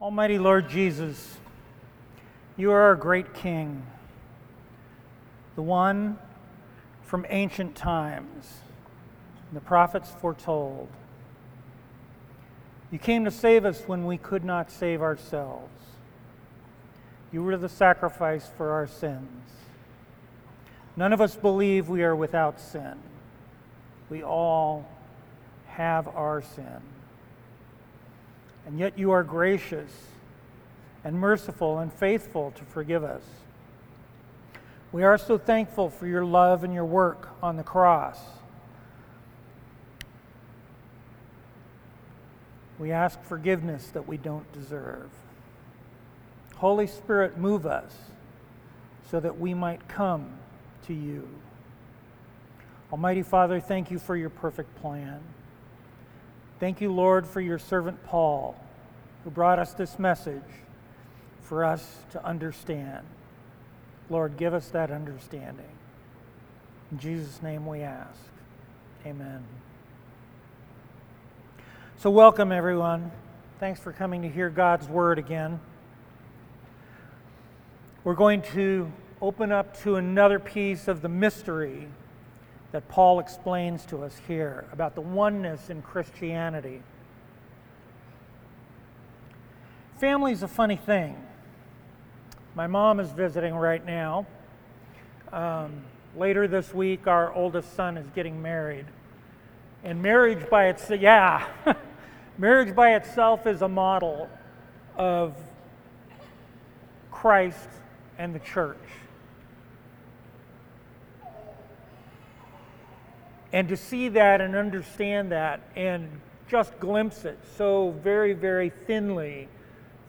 Almighty Lord Jesus, you are our great King, the one from ancient times, the prophets foretold. You came to save us when we could not save ourselves. You were the sacrifice for our sins. None of us believe we are without sin. We all have our sin. And yet you are gracious and merciful and faithful to forgive us. We are so thankful for your love and your work on the cross. We ask forgiveness that we don't deserve. Holy Spirit, move us so that we might come to you. Almighty Father, thank you for your perfect plan. Thank you, Lord, for your servant Paul, who brought us this message for us to understand. Lord, give us that understanding. In Jesus' name we ask. Amen. So welcome, everyone. Thanks for coming to hear God's Word again. We're going to open up to another piece of the mystery that Paul explains to us here about the oneness in Christianity. Family's a funny thing. My mom is visiting right now. Later this week, our oldest son is getting married. And marriage by itself is a model of Christ and the church. And to see that and understand that and just glimpse it so very, very thinly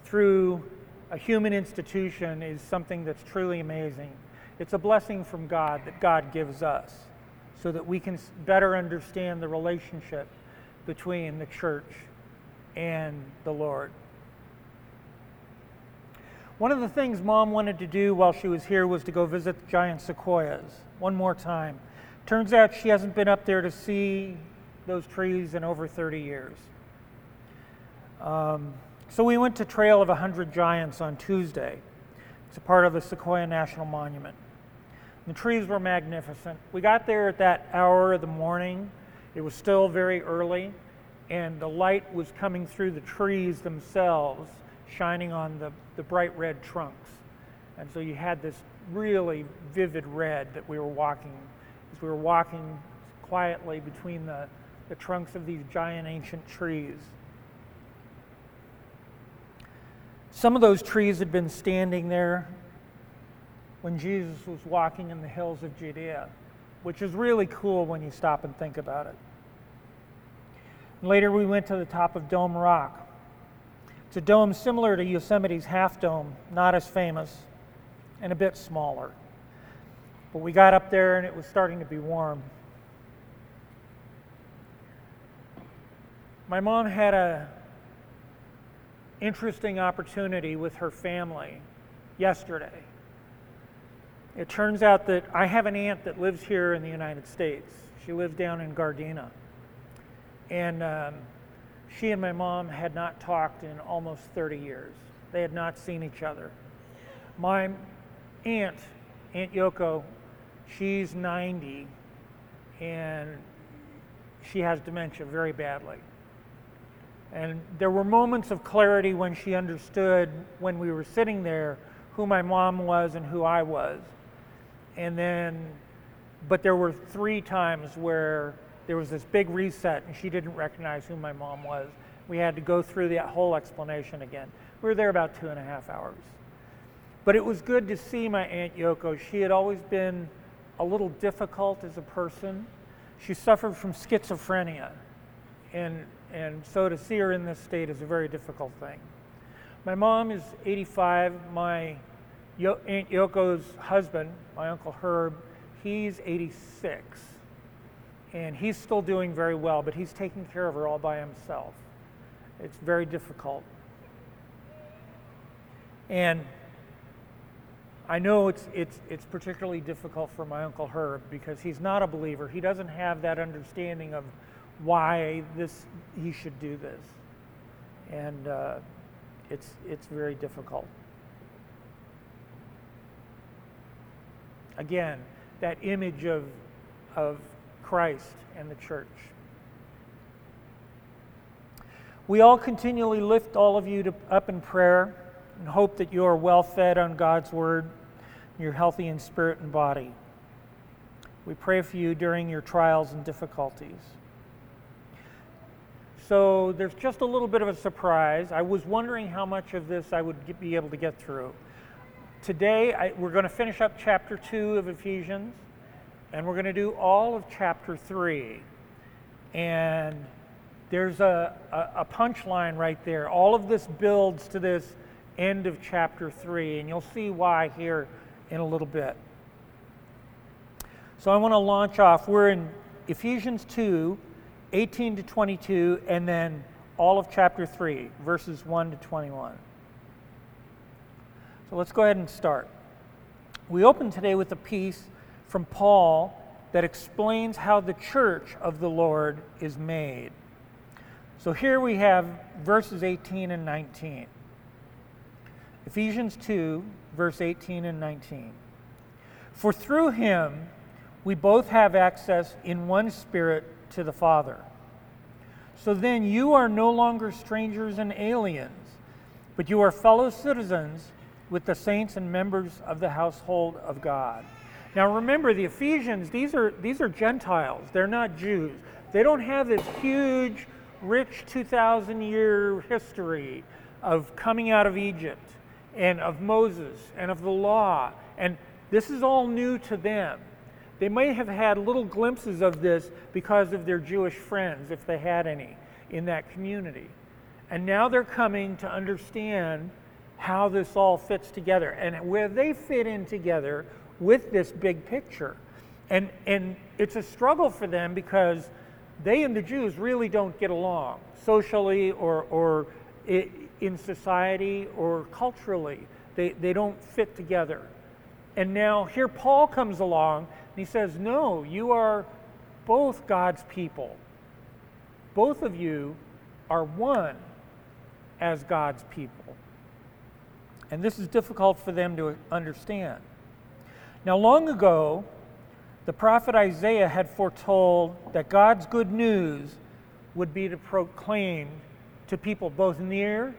through a human institution is something that's truly amazing. It's a blessing from God that God gives us so that we can better understand the relationship between the church and the Lord. One of the things Mom wanted to do while she was here was to go visit the giant sequoias one more time. Turns out she hasn't been up there to see those trees in over 30 years. So we went to Trail of 100 Giants on Tuesday. It's a part of the Sequoia National Monument. And the trees were magnificent. We got there at that hour of the morning. It was still very early, and the light was coming through the trees themselves, shining on the bright red trunks. And so you had this really vivid red that we were walking. As we were walking quietly between the trunks of these giant ancient trees. Some of those trees had been standing there when Jesus was walking in the hills of Judea, which is really cool when you stop and think about it. Later we went to the top of Dome Rock. It's a dome similar to Yosemite's Half Dome, not as famous and a bit smaller. But we got up there and it was starting to be warm. My mom had an interesting opportunity with her family yesterday. It turns out that I have an aunt that lives here in the United States. She lives down in Gardena. And she and my mom had not talked in almost 30 years. They had not seen each other. My Aunt Yoko, she's 90, and she has dementia very badly. And there were moments of clarity when she understood, when we were sitting there, who my mom was and who I was. And then, but there were three times where there was this big reset and she didn't recognize who my mom was. We had to go through that whole explanation again. We were there about 2.5 hours. But it was good to see my Aunt Yoko. She had always been a little difficult as a person. She suffered from schizophrenia, and so to see her in this state is a very difficult thing. My mom is 85. My Aunt Yoko's husband, my Uncle Herb, he's 86. And he's still doing very well, but he's taking care of her all by himself. It's very difficult. And I know it's particularly difficult for my Uncle Herb because he's not a believer. He doesn't have that understanding of why he should do this. And It's very difficult. Again, that image of Christ and the church. We all continually lift all of you up in prayer and hope that you are well fed on God's word and you're healthy in spirit and body. We pray for you during your trials and difficulties. So there's just a little bit of a surprise. I was wondering how much of this I would be able to get through. Today, we're going to finish up chapter 2 of Ephesians, and we're going to do all of chapter 3. And there's a punchline right there. All of this builds to this end of chapter 3, and you'll see why here in a little bit. So I want to launch off. We're in Ephesians 2, 18 to 22, and then all of chapter 3, verses 1 to 21. So let's go ahead and start. We open today with a piece from Paul that explains how the church of the Lord is made. So here we have verses 18 and 19. Ephesians 2, verse 18 and 19. For through him we both have access in one Spirit to the Father. So then you are no longer strangers and aliens, but you are fellow citizens with the saints and members of the household of God. Now remember, the Ephesians, these are Gentiles. They're not Jews. They don't have this huge, rich 2,000-year history of coming out of Egypt and of Moses and of the law. And this is all new to them. They may have had little glimpses of this because of their Jewish friends, if they had any, in that community. And now they're coming to understand how this all fits together and where they fit in together with this big picture. And it's a struggle for them because they and the Jews really don't get along socially or in society or culturally. They don't fit together. And now here Paul comes along and he says, no, you are both God's people. Both of you are one as God's people. And this is difficult for them to understand. Now, long ago, the prophet Isaiah had foretold that God's good news would be proclaimed to people both near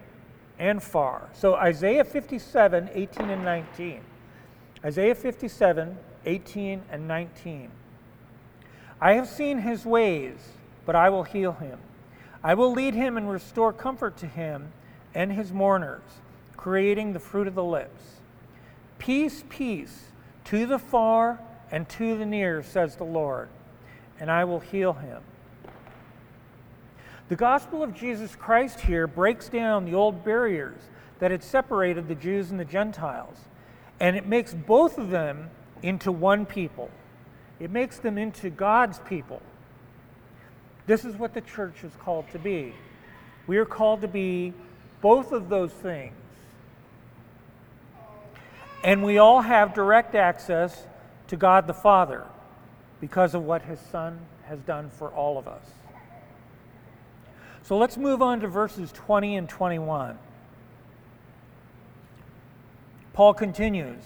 and far. So Isaiah 57, 18 and 19. Isaiah 57, 18 and 19. I have seen his ways, but I will heal him. I will lead him and restore comfort to him and his mourners, creating the fruit of the lips. Peace, peace, to the far and to the near, says the Lord, and I will heal him. The gospel of Jesus Christ here breaks down the old barriers that had separated the Jews and the Gentiles, and it makes both of them into one people. It makes them into God's people. This is what the church is called to be. We are called to be both of those things. And we all have direct access to God the Father because of what his Son has done for all of us. So let's move on to verses 20 and 21. Paul continues,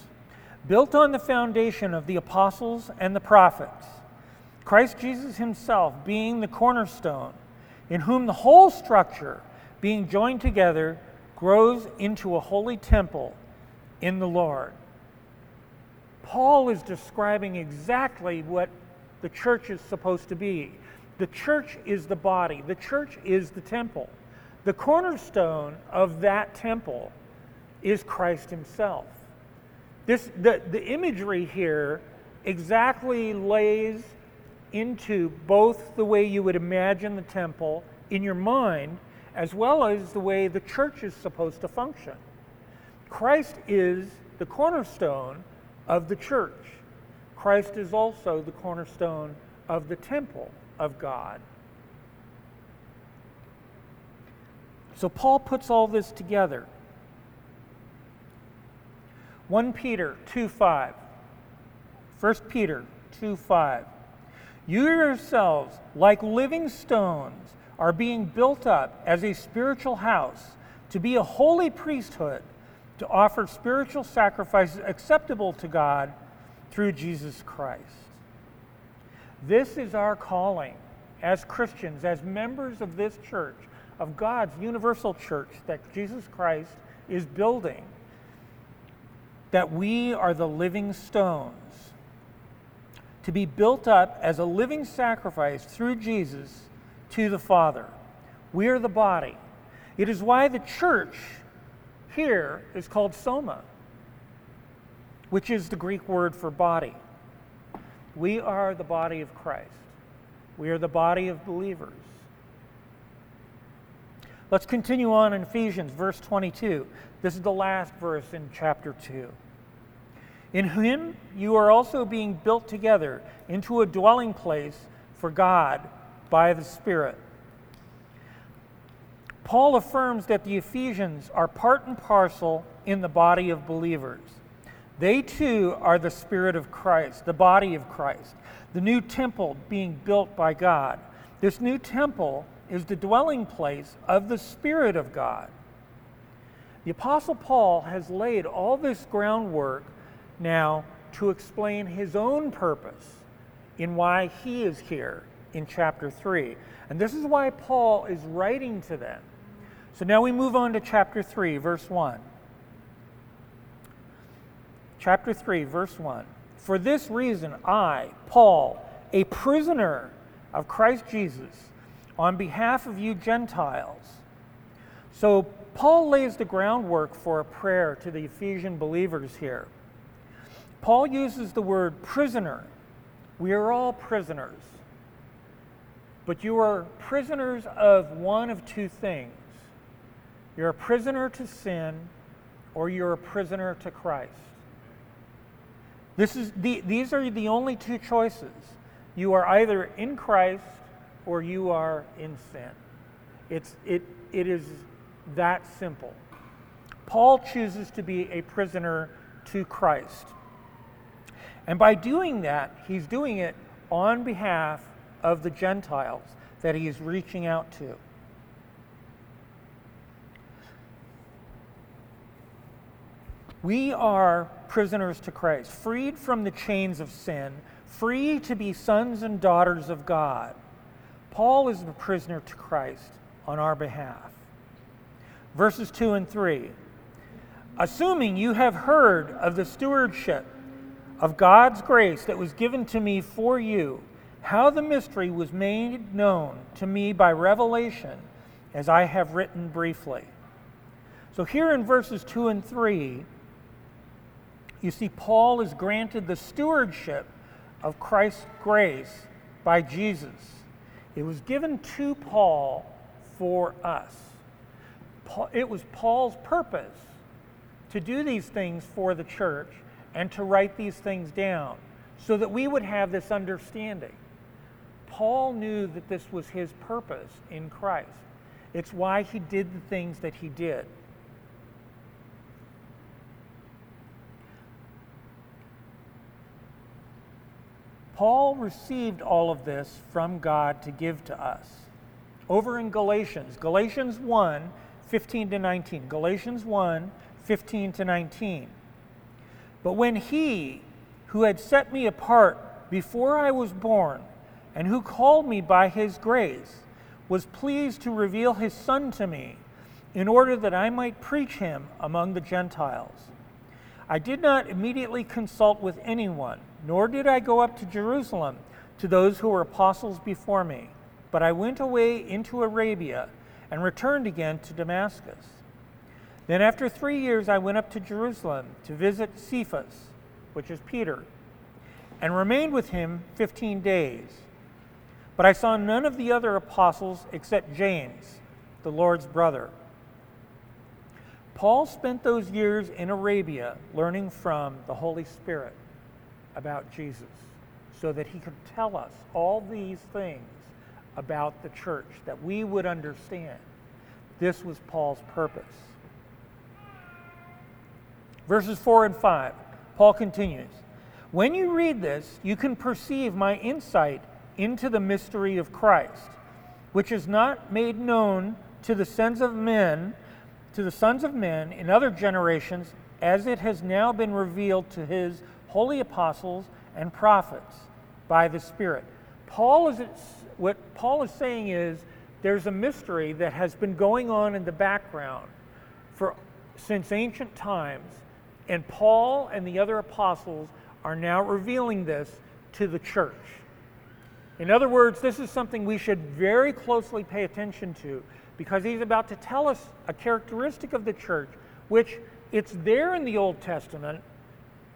built on the foundation of the apostles and the prophets, Christ Jesus himself being the cornerstone, in whom the whole structure, being joined together, grows into a holy temple in the Lord. Paul is describing exactly what the church is supposed to be. The church is the body. The church is the temple. The cornerstone of that temple is Christ himself. The imagery here exactly lays into both the way you would imagine the temple in your mind, as well as the way the church is supposed to function. Christ is the cornerstone of the church. Christ is also the cornerstone of the temple of God. So Paul puts all this together. 1 Peter 2:5. 1 Peter 2:5. You yourselves, like living stones, are being built up as a spiritual house to be a holy priesthood, to offer spiritual sacrifices acceptable to God through Jesus Christ. This is our calling as Christians, as members of this church, of God's universal church that Jesus Christ is building, that we are the living stones, to be built up as a living sacrifice through Jesus to the Father. We are the body. It is why the church here is called Soma, which is the Greek word for body. We are the body of Christ. We are the body of believers. Let's continue on in Ephesians, verse 22. This is the last verse in chapter 2. In him you are also being built together into a dwelling place for God by the Spirit. Paul affirms that the Ephesians are part and parcel in the body of believers. They too are the Spirit of Christ, the body of Christ, the new temple being built by God. This new temple is the dwelling place of the Spirit of God. The Apostle Paul has laid all this groundwork now to explain his own purpose in why he is here in chapter 3. And this is why Paul is writing to them. So now we move on to chapter 3, verse 1. Chapter 3, verse 1. For this reason, I, Paul, a prisoner of Christ Jesus, on behalf of you Gentiles. So Paul lays the groundwork for a prayer to the Ephesian believers here. Paul uses the word prisoner. We are all prisoners. But you are prisoners of one of two things. You're a prisoner to sin, or you're a prisoner to Christ. These are the only two choices. You are either in Christ or you are in sin. It is that simple. Paul chooses to be a prisoner to Christ. And by doing that, he's doing it on behalf of the Gentiles that he is reaching out to. We are prisoners to Christ, freed from the chains of sin, free to be sons and daughters of God. Paul is the prisoner to Christ on our behalf. Verses 2 and 3. Assuming you have heard of the stewardship of God's grace that was given to me for you, how the mystery was made known to me by revelation, as I have written briefly. So here in verses 2 and 3, you see, Paul is granted the stewardship of Christ's grace by Jesus. It was given to Paul for us. It was Paul's purpose to do these things for the church and to write these things down so that we would have this understanding. Paul knew that this was his purpose in Christ. It's why he did the things that he did. Paul received all of this from God to give to us. Over in Galatians, Galatians 1, 15 to 19. Galatians 1, 15 to 19. But when he who had set me apart before I was born, and who called me by his grace, was pleased to reveal his Son to me, in order that I might preach him among the Gentiles, I did not immediately consult with anyone, nor did I go up to Jerusalem to those who were apostles before me, but I went away into Arabia and returned again to Damascus. Then after 3 years I went up to Jerusalem to visit Cephas, which is Peter, and remained with him 15 days. But I saw none of the other apostles except James, the Lord's brother. Paul spent those years in Arabia learning from the Holy Spirit about Jesus so that he could tell us all these things about the church that we would understand. This was Paul's purpose. Verses 4 and 5, Paul continues, when you read this, you can perceive my insight into the mystery of Christ, which is not made known to the sons of men, to the sons of men in other generations, as it has now been revealed to his holy apostles and prophets by the Spirit. What Paul is saying is there's a mystery that has been going on in the background since ancient times, and Paul and the other apostles are now revealing this to the church. In other words, this is something we should very closely pay attention to, because he's about to tell us a characteristic of the church, which it's there in the Old Testament,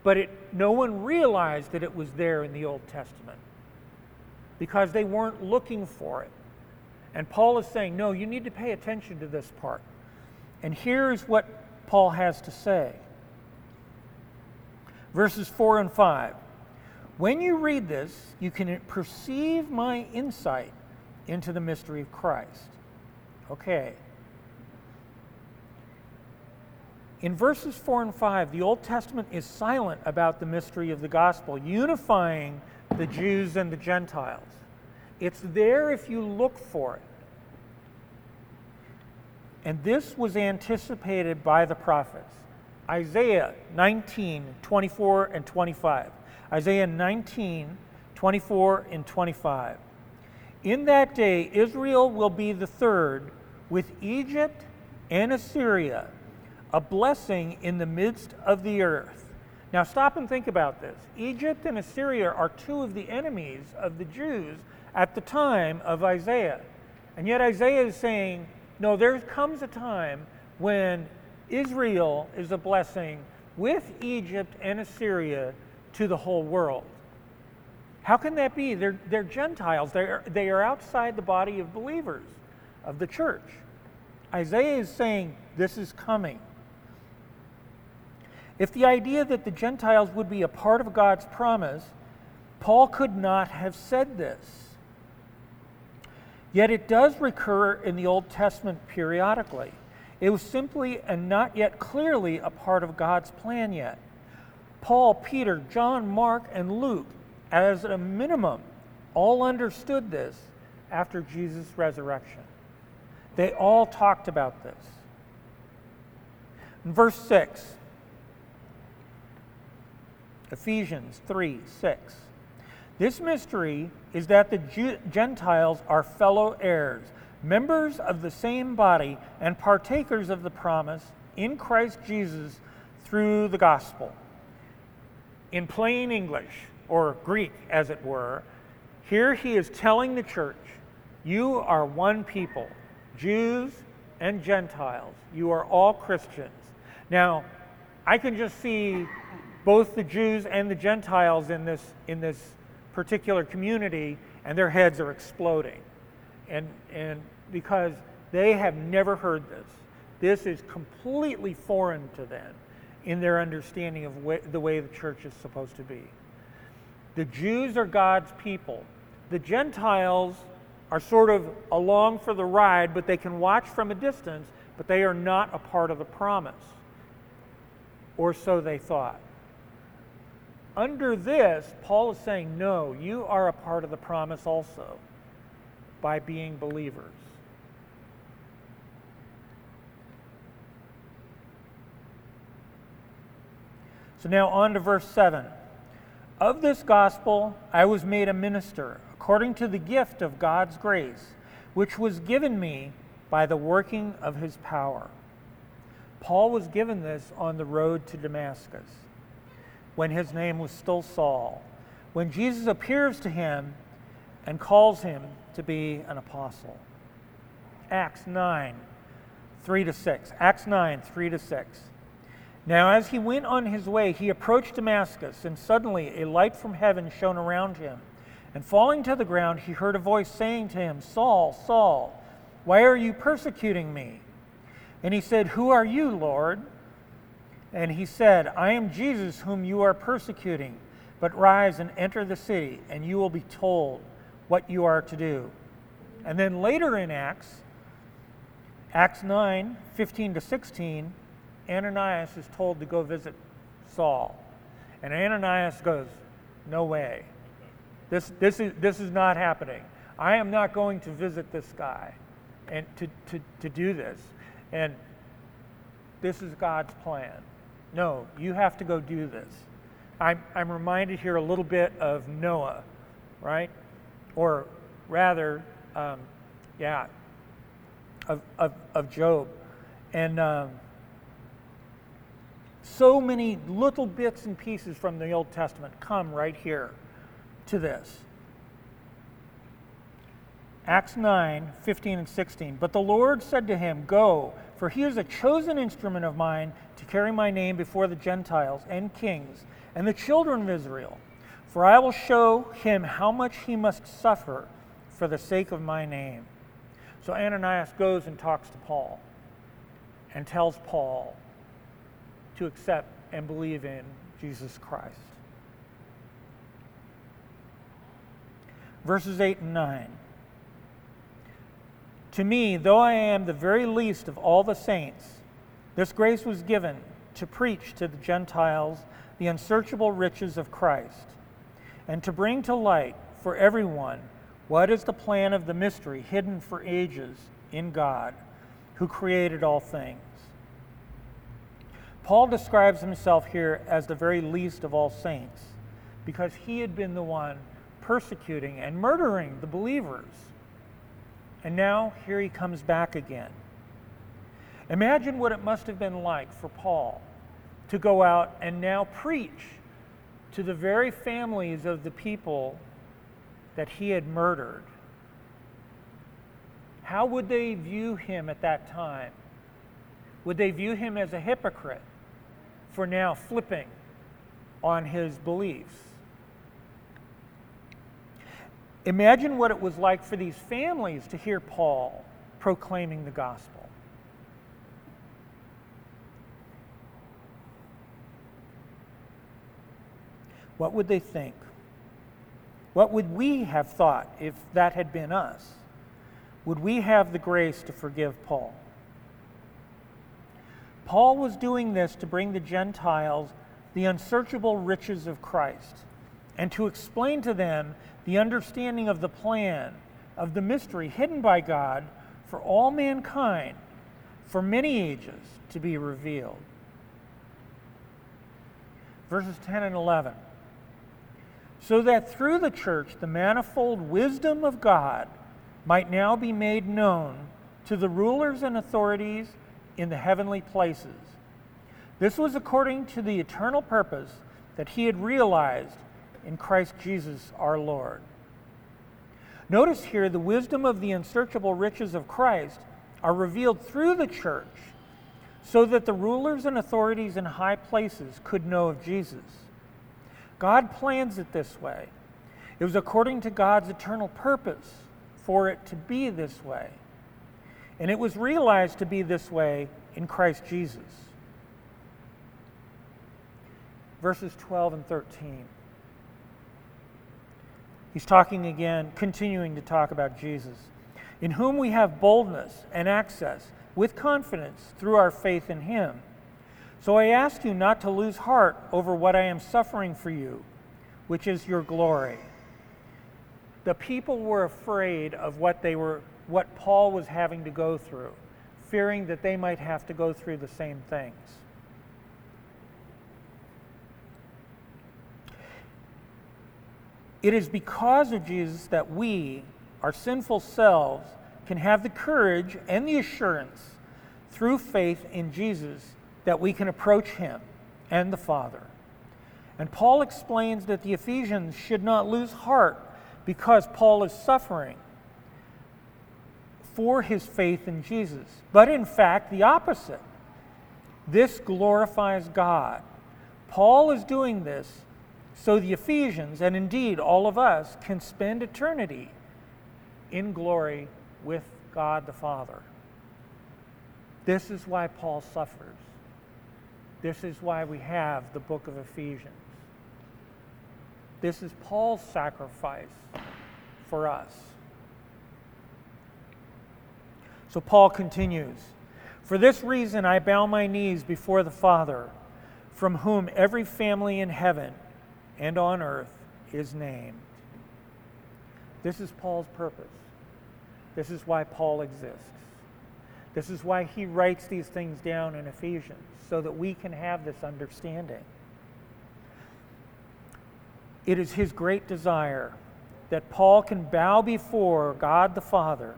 but no one realized that it was there in the Old Testament because they weren't looking for it. And Paul is saying, no, you need to pay attention to this part. And here's what Paul has to say. Verses 4 and 5. When you read this, you can perceive my insight into the mystery of Christ. Okay. In verses 4 and 5, the Old Testament is silent about the mystery of the gospel, unifying the Jews and the Gentiles. It's there if you look for it. And this was anticipated by the prophets. Isaiah 19, 24 and 25. Isaiah 19, 24 and 25. In that day, Israel will be the third with Egypt and Assyria, a blessing in the midst of the earth. Now stop and think about this. Egypt and Assyria are two of the enemies of the Jews at the time of Isaiah. And yet Isaiah is saying, no, there comes a time when Israel is a blessing with Egypt and Assyria to the whole world. How can that be? They're Gentiles. They are outside the body of believers, of the church. Isaiah is saying this is coming. If the idea that the Gentiles would be a part of God's promise, Paul could not have said this. Yet it does recur in the Old Testament periodically. It was simply and not yet clearly a part of God's plan yet. Paul, Peter, John, Mark, and Luke, as a minimum, all understood this after Jesus' resurrection. They all talked about this. In verse 6, Ephesians 3, 6, this mystery is that the Gentiles are fellow heirs, members of the same body, and partakers of the promise in Christ Jesus through the gospel. In plain English, or Greek as it were, here he is telling the church, you are one people, Jews and Gentiles. You are all Christians. Now, I can just see both the Jews and the Gentiles in this particular community, and their heads are exploding. And because they have never heard this. This is completely foreign to them in their understanding of the way the church is supposed to be. The Jews are God's people. The Gentiles are sort of along for the ride, but they can watch from a distance, but they are not a part of the promise. Or so they thought. Under this, Paul is saying, no, you are a part of the promise also by being believers. So now on to verse 7. Of this gospel I was made a minister, according to the gift of God's grace, which was given me by the working of his power. Paul was given this on the road to Damascus, when his name was still Saul, when Jesus appears to him and calls him to be an apostle. Acts 9, 3 to 6. Acts 9, 3 to 6. Now as he went on his way, he approached Damascus, and suddenly a light from heaven shone around him. And falling to the ground, he heard a voice saying to him, Saul, Saul, why are you persecuting me? And he said, Who are you, Lord? And he said, I am Jesus whom you are persecuting, but rise and enter the city, and you will be told what you are to do. And then later in Acts 9, 15 to 16, Ananias is told to go visit Saul. And Ananias goes, no way. This is not happening. I am not going to visit this guy and to do this. And this is God's plan. No, you have to go do this. I'm reminded here a little bit of Noah, right? Or rather, of Job. And so many little bits and pieces from the Old Testament come right here to this. Acts 9, 15 and 16. But the Lord said to him, Go, for he is a chosen instrument of mine to carry my name before the Gentiles and kings and the children of Israel. For I will show him how much he must suffer for the sake of my name. So Ananias goes and talks to Paul and tells Paul to accept and believe in Jesus Christ. Verses 8 and 9. To me, though I am the very least of all the saints, this grace was given to preach to the Gentiles the unsearchable riches of Christ, and to bring to light for everyone what is the plan of the mystery hidden for ages in God, who created all things. Paul describes himself here as the very least of all saints, because he had been the one persecuting and murdering the believers. And now, here he comes back again. Imagine what it must have been like for Paul to go out and now preach to the very families of the people that he had murdered. How would they view him at that time? Would they view him as a hypocrite for now flipping on his beliefs? Imagine what it was like for these families to hear Paul proclaiming the gospel. What would they think? What would we have thought if that had been us? Would we have the grace to forgive Paul? Paul was doing this to bring the Gentiles the unsearchable riches of Christ, and to explain to them the understanding of the plan, of the mystery hidden by God for all mankind, for many ages to be revealed. Verses 10 and 11. So that through the church the manifold wisdom of God might now be made known to the rulers and authorities in the heavenly places. This was according to the eternal purpose that he had realized in Christ Jesus our Lord. Notice here the wisdom of the unsearchable riches of Christ are revealed through the church so that the rulers and authorities in high places could know of Jesus. God plans it this way. It was according to God's eternal purpose for it to be this way. And it was realized to be this way in Christ Jesus. Verses 12 and 13. He's talking again, continuing to talk about Jesus, in whom we have boldness and access with confidence through our faith in him. So I ask you not to lose heart over what I am suffering for you, which is your glory. The people were afraid of what Paul was having to go through, fearing that they might have to go through the same things. It is because of Jesus that we, our sinful selves, can have the courage and the assurance through faith in Jesus that we can approach him and the Father. And Paul explains that the Ephesians should not lose heart because Paul is suffering for his faith in Jesus. But in fact, the opposite. This glorifies God. Paul is doing this so the Ephesians, and indeed all of us, can spend eternity in glory with God the Father. This is why Paul suffers. This is why we have the book of Ephesians. This is Paul's sacrifice for us. So Paul continues, For this reason I bow my knees before the Father, from whom every family in heaven and on earth is named. This is Paul's purpose. This is why Paul exists. This is why he writes these things down in Ephesians, so that we can have this understanding. It is his great desire that Paul can bow before God the Father,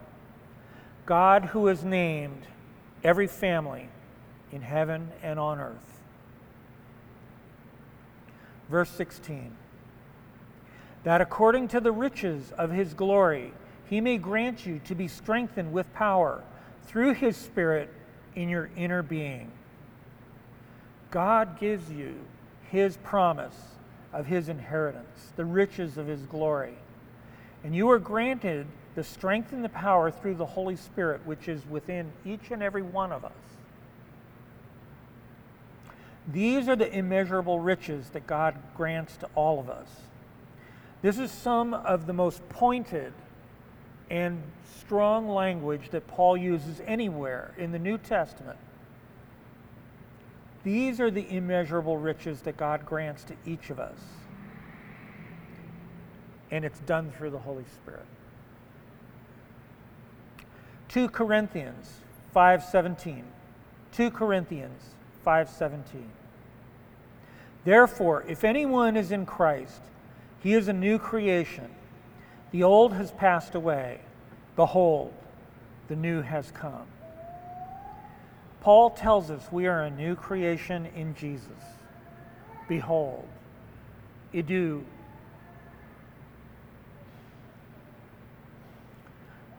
God who has named every family in heaven and on earth. Verse 16, that according to the riches of his glory, he may grant you to be strengthened with power through his Spirit in your inner being. God gives you his promise of his inheritance, the riches of his glory. And you are granted the strength and the power through the Holy Spirit, which is within each and every one of us. These are the immeasurable riches that God grants to all of us. This is some of the most pointed and strong language that Paul uses anywhere in the New Testament. These are the immeasurable riches that God grants to each of us. And it's done through the Holy Spirit. 2 Corinthians 5:17. 2 Corinthians 5:17. Therefore, if anyone is in Christ, he is a new creation. The old has passed away. Behold, the new has come. Paul tells us we are a new creation in Jesus. Behold, idu.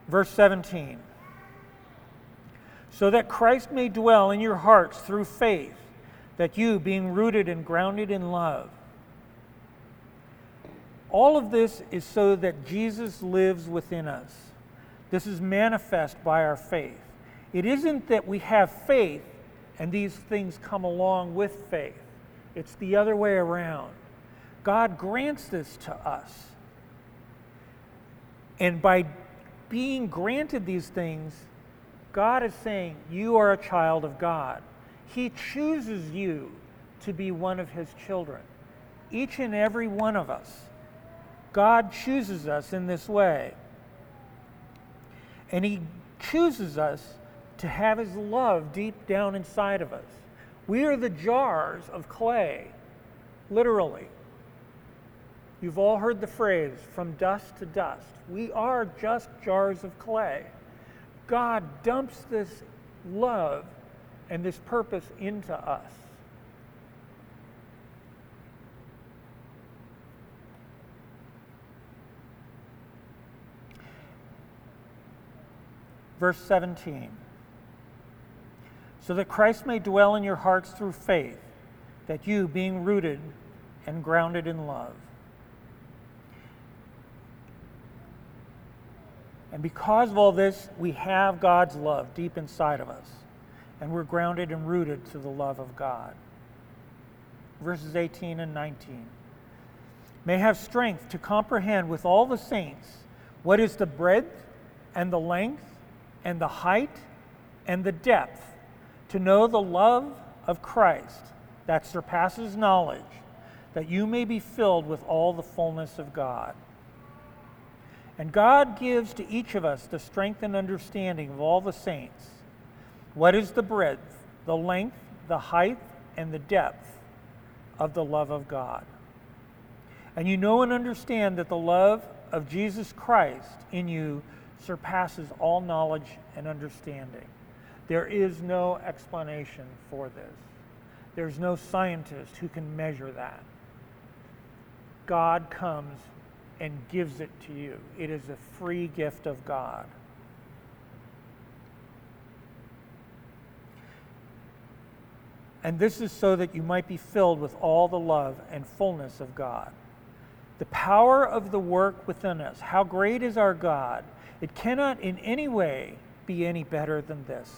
Verse 17, so that Christ may dwell in your hearts through faith, that you, being rooted and grounded in love. All of this is so that Jesus lives within us. This is manifest by our faith. It isn't that we have faith and these things come along with faith. It's the other way around. God grants this to us. And by being granted these things, God is saying, you are a child of God. He chooses you to be one of his children. Each and every one of us. God chooses us in this way. And he chooses us to have his love deep down inside of us. We are the jars of clay, literally. You've all heard the phrase, from dust to dust. We are just jars of clay. God dumps this love and this purpose into us. Verse 17, so that Christ may dwell in your hearts through faith, that you, being rooted and grounded in love. And because of all this, we have God's love deep inside of us, and we're grounded and rooted to the love of God. Verses 18 and 19, may have strength to comprehend with all the saints what is the breadth and the length and the height and the depth, to know the love of Christ that surpasses knowledge, that you may be filled with all the fullness of God. And God gives to each of us the strength and understanding of all the saints. What is the breadth, the length, the height, and the depth of the love of God? And you know and understand that the love of Jesus Christ in you surpasses all knowledge and understanding. There is no explanation for this. There's no scientist who can measure that. God comes and gives it to you. It is a free gift of God. And this is so that you might be filled with all the love and fullness of God. The power of the work within us, how great is our God! It cannot in any way be any better than this.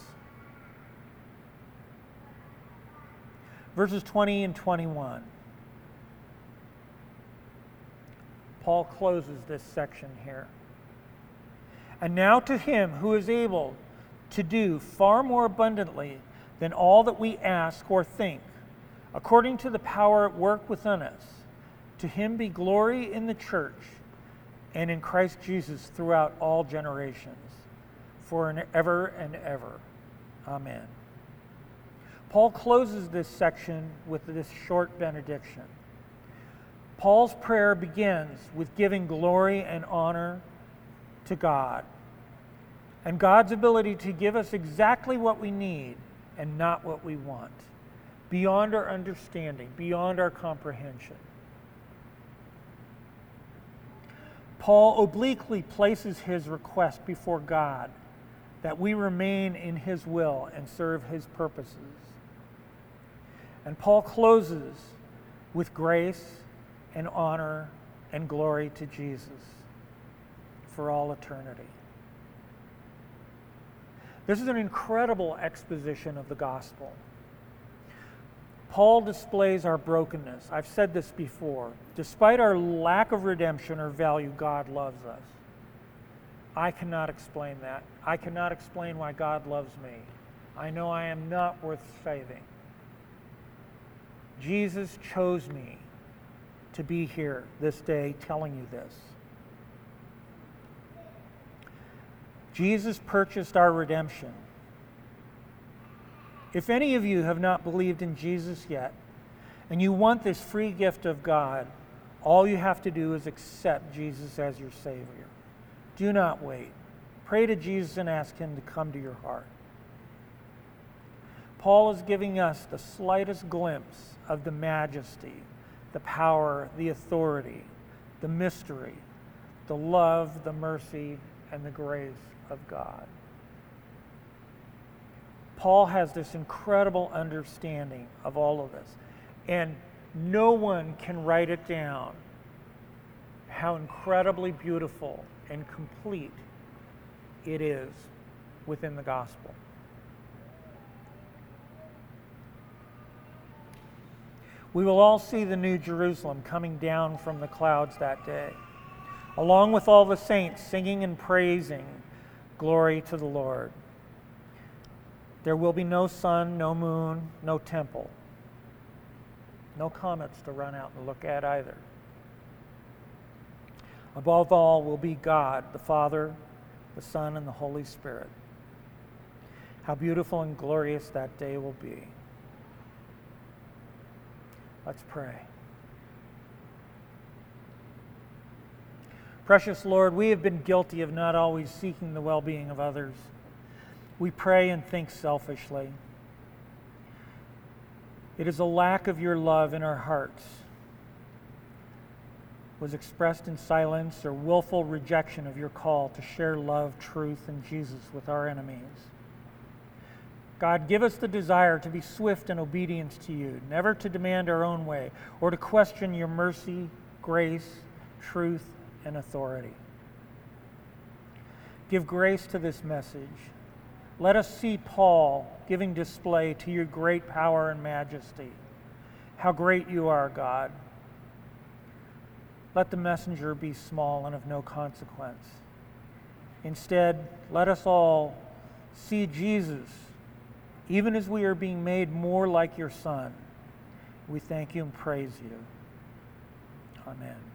Verses 20 and 21. Paul closes this section here. And now to him who is able to do far more abundantly than all that we ask or think, according to the power at work within us, to him be glory in the church and in Christ Jesus throughout all generations, for ever and ever. Amen. Paul closes this section with this short benediction. Paul's prayer begins with giving glory and honor to God, and God's ability to give us exactly what we need and not what we want, beyond our understanding, beyond our comprehension. Paul obliquely places his request before God that we remain in his will and serve his purposes. And Paul closes with grace and honor and glory to Jesus for all eternity. This is an incredible exposition of the gospel. Paul displays our brokenness. I've said this before. Despite our lack of redemption or value, God loves us. I cannot explain that. I cannot explain why God loves me. I know I am not worth saving. Jesus chose me to be here this day telling you this. Jesus purchased our redemption. If any of you have not believed in Jesus yet, and you want this free gift of God, all you have to do is accept Jesus as your Savior. Do not wait. Pray to Jesus and ask him to come to your heart. Paul is giving us the slightest glimpse of the majesty, the power, the authority, the mystery, the love, the mercy, and the grace of God. Paul has this incredible understanding of all of this, and no one can write it down how incredibly beautiful and complete it is within the gospel. We will all see the New Jerusalem coming down from the clouds that day, along with all the saints singing and praising glory to the Lord. There will be no sun, no moon, no temple, no comets to run out and look at either. Above all will be God, the Father, the Son, and the Holy Spirit. How beautiful and glorious that day will be. Let's pray. Precious Lord, we have been guilty of not always seeking the well-being of others. We pray and think selfishly. It is a lack of your love in our hearts, was expressed in silence or willful rejection of your call to share love, truth, and Jesus with our enemies. God, give us the desire to be swift in obedience to you, never to demand our own way or to question your mercy, grace, truth, and authority. Give grace to this message. Let us see Paul giving display to your great power and majesty. How great you are, God. Let the messenger be small and of no consequence. Instead, let us all see Jesus, even as we are being made more like your Son. We thank you and praise you. Amen.